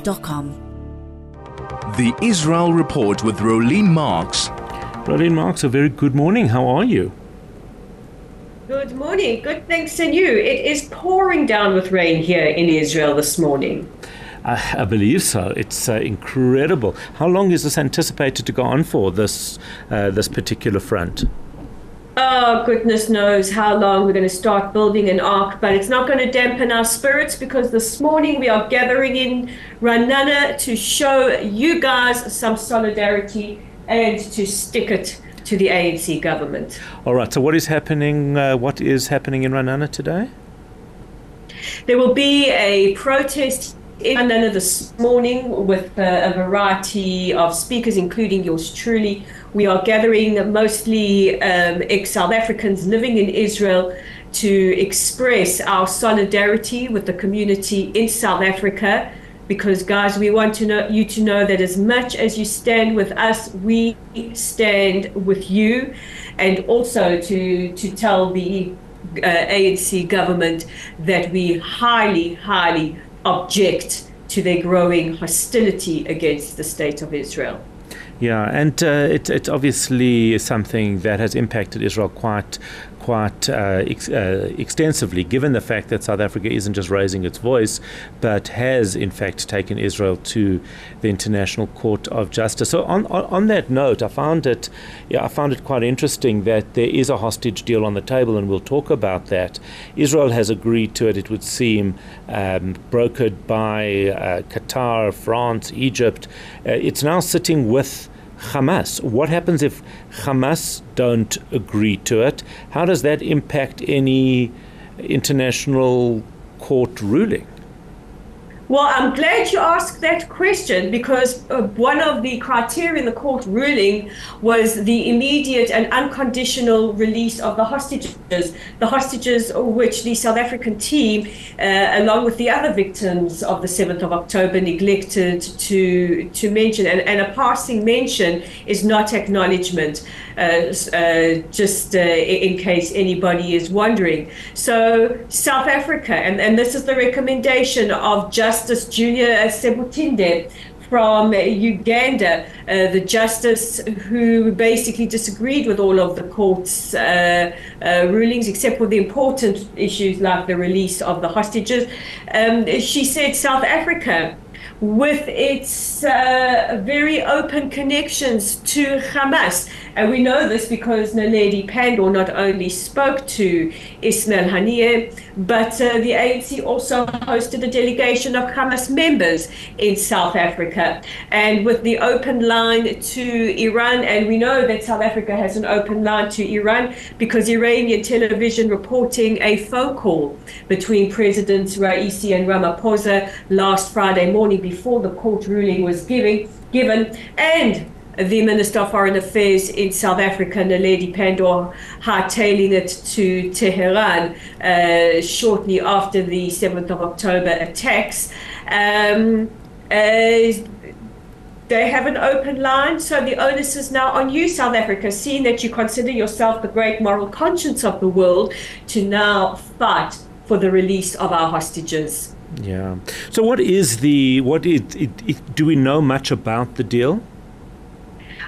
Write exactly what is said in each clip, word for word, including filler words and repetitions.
dot com. The Israel Report with Rolene Marks. Rolene Marks, a very good morning. How are you? Good morning. Good, thanks, and you. It is pouring down with rain here in Israel this morning. I, I believe so. It's uh, incredible. How long is this anticipated to go on for, this, uh, this particular front? Oh, goodness knows how long we're going to start building an ark, but it's not going to dampen our spirits, because this morning we are gathering in Ra'anana to show you guys some solidarity and to stick it to the A N C government. All right, so what is happening, uh, what is happening in Ra'anana today? There will be a protest in Ra'anana this morning with uh, a variety of speakers, including yours truly. We are gathering mostly um, ex-South Africans living in Israel to express our solidarity with the community in South Africa, because, guys, we want to know, you to know that as much as you stand with us, we stand with you, and also to, to tell the uh, A N C government that we highly, highly object to their growing hostility against the State of Israel. Yeah, and uh, it, it's obviously something that has impacted Israel quite quite uh, ex- uh, extensively, given the fact that South Africa isn't just raising its voice, but has in fact taken Israel to the International Court of Justice. So on, on, on that note, I found it yeah, I found it quite interesting that there is a hostage deal on the table, and we'll talk about that. Israel has agreed to it, it would seem, um, brokered by uh, Qatar, France, Egypt. Uh, it's now sitting with Hamas. What happens if Hamas don't agree to it? How does that impact any international court ruling? Well, I'm glad you asked that question, because uh, one of the criteria in the court ruling was the immediate and unconditional release of the hostages, the hostages which the South African team, uh, along with the other victims of the seventh of October, neglected to to mention. And, and a passing mention is not acknowledgement, uh, uh, just uh, in case anybody is wondering. So South Africa, and, and this is the recommendation of Justice Justice Julia Sebutinde from Uganda, uh, the justice who basically disagreed with all of the court's uh, uh, rulings, except for the important issues like the release of the hostages. Um, she said South Africa, with its uh, very open connections to Hamas. And we know this because Naledi Pandor not only spoke to Ismail Haniyeh, but uh, the A N C also hosted a delegation of Hamas members in South Africa. And with the open line to Iran, and we know that South Africa has an open line to Iran, because Iranian television reporting a phone call between Presidents Raisi and Ramaphosa last Friday morning before the court ruling was giving, given, and the Minister of Foreign Affairs in South Africa, Naledi Pandor, hightailing it to Tehran uh, shortly after the seventh of October attacks. Um, uh, They have an open line, so the onus is now on you, South Africa, seeing that you consider yourself the great moral conscience of the world, to now fight for the release of our hostages. Yeah. So what is the, what is, it, it, do we know much about the deal?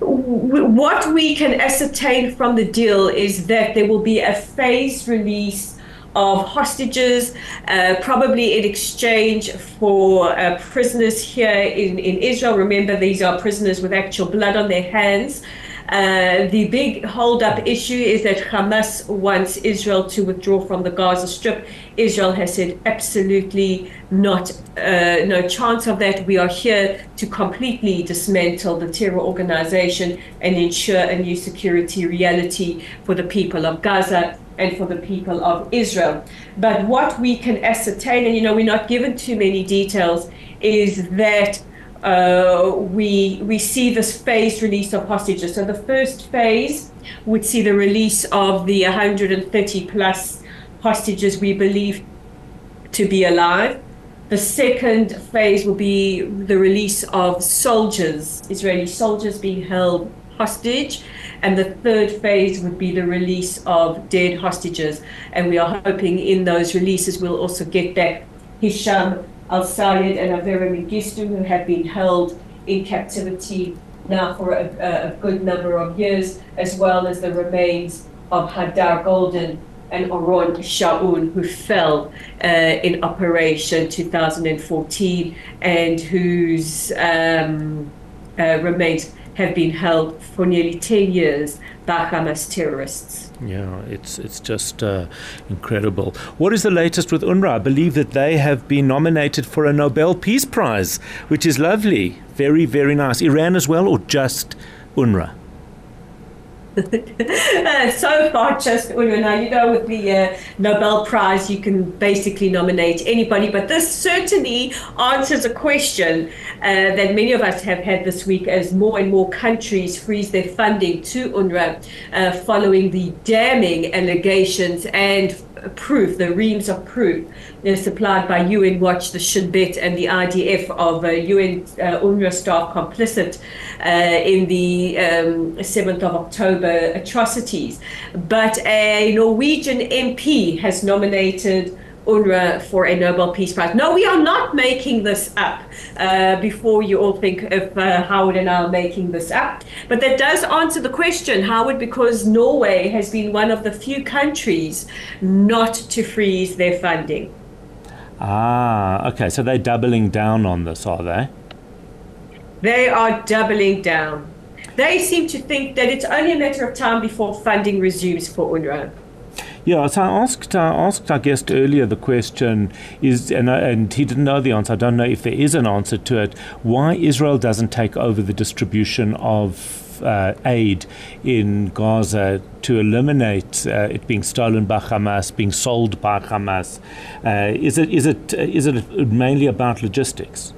What we can ascertain from the deal is that there will be a phased release of hostages, uh, probably in exchange for uh, prisoners here in, in Israel. Remember, these are prisoners with actual blood on their hands. Uh, the big hold-up issue is that Hamas wants Israel to withdraw from the Gaza Strip. Israel has said absolutely not, uh, no chance of that. We are here to completely dismantle the terror organization and ensure a new security reality for the people of Gaza and for the people of Israel. But what we can ascertain, and you know, we're not given too many details, is that uh, we we see this phased release of hostages. So the first phase would see the release of the one hundred thirty plus hostages we believe to be alive. The second phase will be the release of soldiers, Israeli soldiers being held hostage, and the third phase would be the release of dead hostages. And we are hoping in those releases we'll also get back Hisham al-Sayed and Avera Mengistu, who have been held in captivity now for a, a good number of years, as well as the remains of Hadar Golden and Oron Shaun, who fell uh, in Operation two thousand fourteen and whose um, uh, remains have been held for nearly ten years by Hamas terrorists. Yeah, it's it's just uh, incredible. What is the latest with UNRWA? I believe that they have been nominated for a Nobel Peace Prize, which is lovely. Very, very nice. Iran as well, or just UNRWA? uh, so far, just UNRWA. Now, you know, with the uh, Nobel Prize, you can basically nominate anybody. But this certainly answers a question uh, that many of us have had this week as more and more countries freeze their funding to UNRWA uh, following the damning allegations and proof, the reams of proof supplied by U N Watch, the Shin Bet, and the I D F of uh, U N uh, UNRWA staff complicit uh, in the um, seventh of October atrocities. But a Norwegian M P has nominated UNRWA for a Nobel Peace Prize. No, we are not making this up, uh, before you all think of uh, Howard and I are making this up. But that does answer the question, Howard, because Norway has been one of the few countries not to freeze their funding. Ah, okay. So they're doubling down on this, are they? They are doubling down. They seem to think that it's only a matter of time before funding resumes for UNRWA. Yeah, so I asked, I asked our guest earlier the question, is, and, I, and he didn't know the answer, I don't know if there is an answer to it, why Israel doesn't take over the distribution of uh, aid in Gaza to eliminate uh, it being stolen by Hamas, being sold by Hamas. Uh, is it, is it, is it mainly about logistics?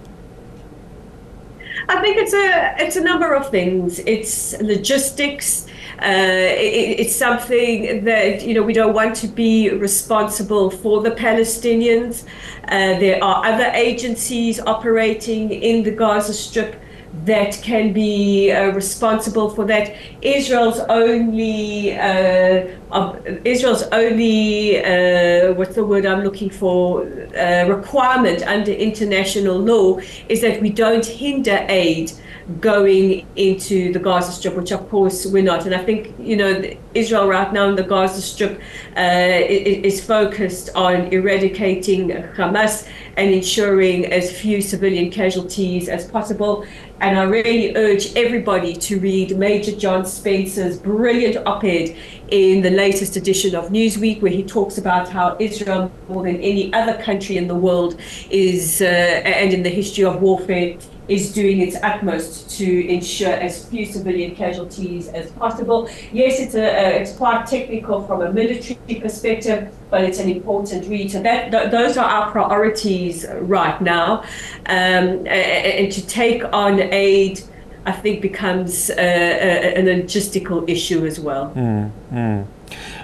I think it's a it's a number of things. It's logistics. Uh, it, it's something that, you know, we don't want to be responsible for the Palestinians. Uh, there are other agencies operating in the Gaza Strip that can be uh, responsible for that. Israel's only, uh, uh, Israel's only, uh, what's the word I'm looking for, uh, requirement under international law is that we don't hinder aid going into the Gaza Strip, which of course we're not. And I think, you know, Israel right now in the Gaza Strip uh, is focused on eradicating Hamas and ensuring as few civilian casualties as possible. And I really urge everybody to read Major John Spencer's brilliant op-ed in the latest edition of Newsweek, where he talks about how Israel, more than any other country in the world, is uh, and in the history of warfare, is doing its utmost to ensure as few civilian casualties as possible. Yes, it's a, a it's quite technical from a military perspective, but it's an important read. So that th- those are our priorities right now, um, and, and to take on aid, I think, becomes uh, a, a logistical issue as well. Mm, mm.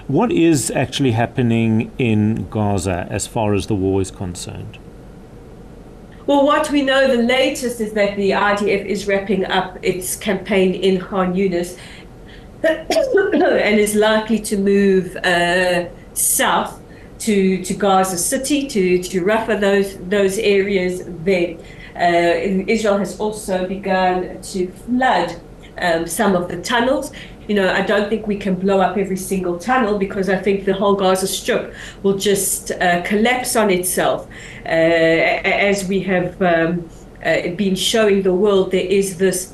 What is actually happening in Gaza as far as the war is concerned? Well, what we know, the latest, is that the I D F is wrapping up its campaign in Khan Yunis and is likely to move uh, south to, to Gaza City, to, to Rafah, those, those areas there. Uh, Israel has also begun to flood um, some of the tunnels. You know, I don't think we can blow up every single tunnel, because I think the whole Gaza Strip will just uh, collapse on itself. Uh, as we have um, uh, been showing the world, there is this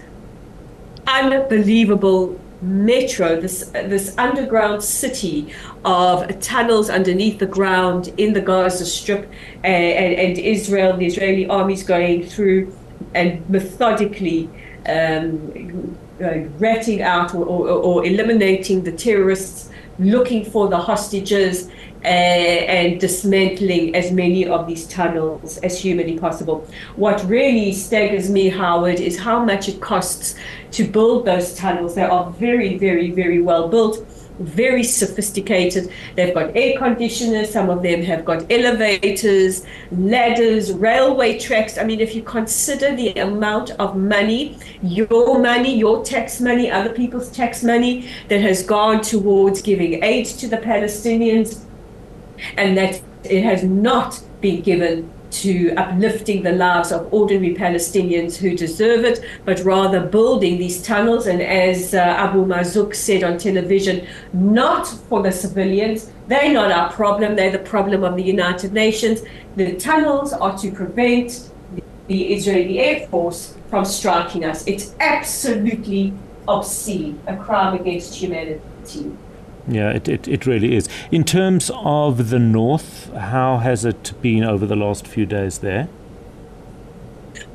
unbelievable metro, this this underground city of tunnels underneath the ground in the Gaza Strip, and, and Israel, the Israeli army's going through and methodically um, uh, ratting out or, or, or eliminating the terrorists, looking for the hostages, uh, and dismantling as many of these tunnels as humanly possible. What really staggers me, Howard, is how much it costs to build those tunnels. They are very, very, very well built, very sophisticated. They've got air conditioners, some of them have got elevators, ladders, railway tracks. I mean, if you consider the amount of money, your money, your tax money, other people's tax money that has gone towards giving aid to the Palestinians, and that it has not been given to uplifting the lives of ordinary Palestinians who deserve it, but rather building these tunnels. And as uh, Abu Mazouk said on television, not for the civilians. They're not our problem. They're the problem of the United Nations. The tunnels are to prevent the Israeli Air Force from striking us. It's absolutely obscene, a crime against humanity. Yeah, it, it, it really is. In terms of the north, how has it been over the last few days there?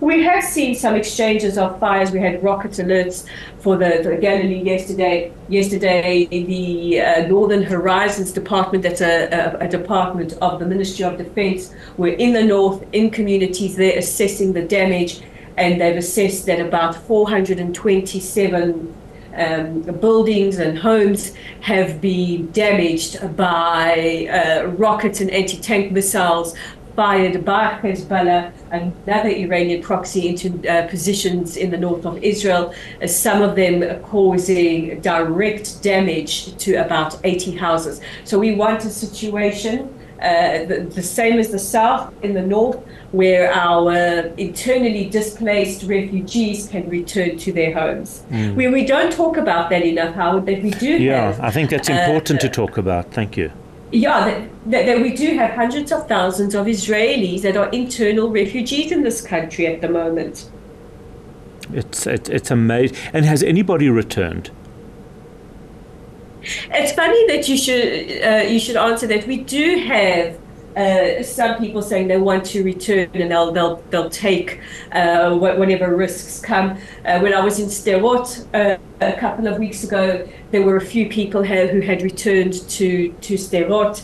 We have seen some exchanges of fires. We had rocket alerts for the, for the Galilee yesterday. Yesterday, the uh, Northern Horizons Department, that's a, a, a department of the Ministry of Defense, were in the north, in communities there, assessing the damage, and they've assessed that about four hundred twenty-seven Um, buildings and homes have been damaged by uh, rockets and anti-tank missiles fired by Hezbollah, another Iranian proxy, into uh, positions in the north of Israel, uh, some of them causing direct damage to about eighty houses. So we want a situation uh, the, the same as the south in the north, where our uh, internally displaced refugees can return to their homes. Mm. We, we don't talk about that enough, Howard, that we do yeah, have... Yeah, I think that's important uh, to talk about. Thank you. Yeah, that, that, that we do have hundreds of thousands of Israelis that are internal refugees in this country at the moment. It's, it, it's amazing. And has anybody returned? It's funny that you should, uh, you should answer that. We do have... Uh, some people saying they want to return, and they'll they'll they'll take uh, whatever risks come. Uh, when I was in Sderot uh, a couple of weeks ago, there were a few people here who had returned to to Sderot,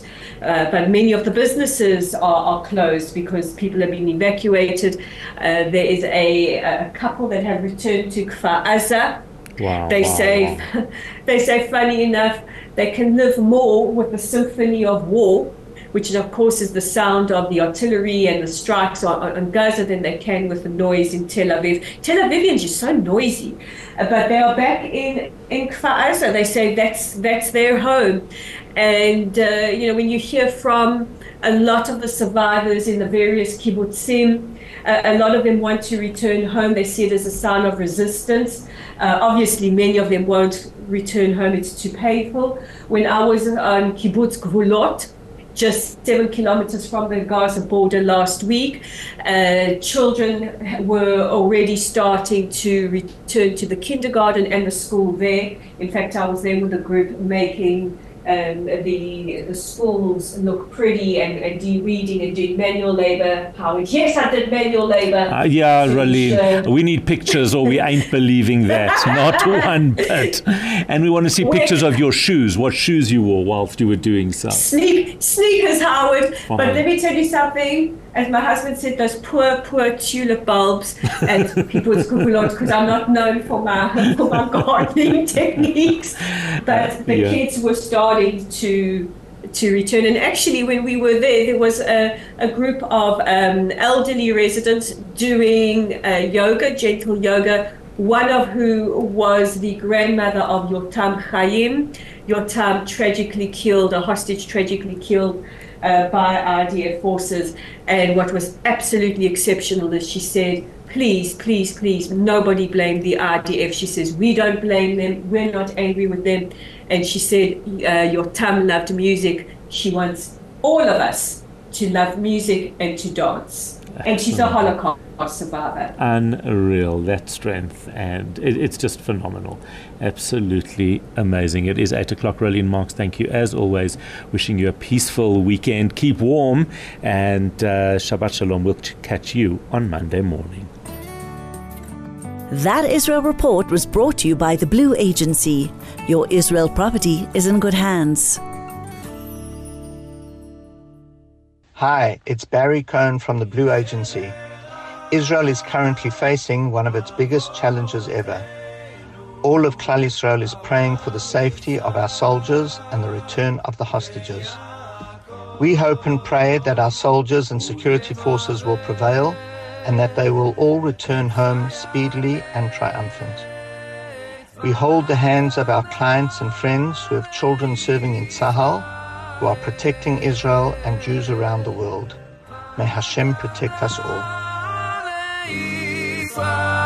uh, but many of the businesses are, are closed because people have been evacuated. Uh, there is a, a couple that have returned to Kfar Aza. Wow, they wow, say, wow. they say, funny enough, they can live more with the symphony of war, which of course is the sound of the artillery and the strikes on, on Gaza, than they can with the noise in Tel Aviv. Tel Avivians are so noisy, but they are back in, in Kfar Aza. They say that's, that's their home. And, uh, you know, when you hear from a lot of the survivors in the various kibbutzim, uh, a lot of them want to return home. They see it as a sign of resistance. Uh, obviously, many of them won't return home. It's too painful. When I was on Kibbutz Gulot, just seven kilometers from the Gaza border last week, uh, children were already starting to return to the kindergarten and the school there. In fact, I was there with a group making um, the, the schools look pretty, and, and de-weeding and doing manual labor. Howard, yes, I did manual labor. Uh, yeah, Rolene, we need pictures or we ain't believing that. Not one bit. And we want to see Where, pictures of your shoes, what shoes you wore whilst you were doing so. Sneak, sneakers, Howard. Fine. But let me tell you something. As my husband said, those poor, poor tulip bulbs and people's cuculottes, because I'm not known for my, for my gardening techniques. But the yeah. kids were starting to to return. And actually, when we were there, there was a, a group of um, elderly residents doing uh, yoga, gentle yoga, one of who was the grandmother of Yotam Chaim. Yotam tragically killed, a hostage tragically killed, Uh, by I D F forces. And what was absolutely exceptional is she said, please, please, please, nobody blame the I D F. She says, we don't blame them. We're not angry with them. And she said, uh, your Tam loved music. She wants all of us to love music and to dance. Excellent. And she's a Holocaust survive it. Unreal, that strength, and it, it's just phenomenal. Absolutely amazing. It is eight o'clock. Rolene Marks, thank you as always. Wishing you a peaceful weekend. Keep warm, and uh, Shabbat Shalom. We'll catch you on Monday morning. That Israel Report was brought to you by the Blue Agency. Your Israel property is in good hands. Hi, it's Barry Cohn from the Blue Agency. Israel is currently facing one of its biggest challenges ever. All of Klal Yisrael is praying for the safety of our soldiers and the return of the hostages. We hope and pray that our soldiers and security forces will prevail, and that they will all return home speedily and triumphant. We hold the hands of our clients and friends who have children serving in Tzahal, who are protecting Israel and Jews around the world. May Hashem protect us all.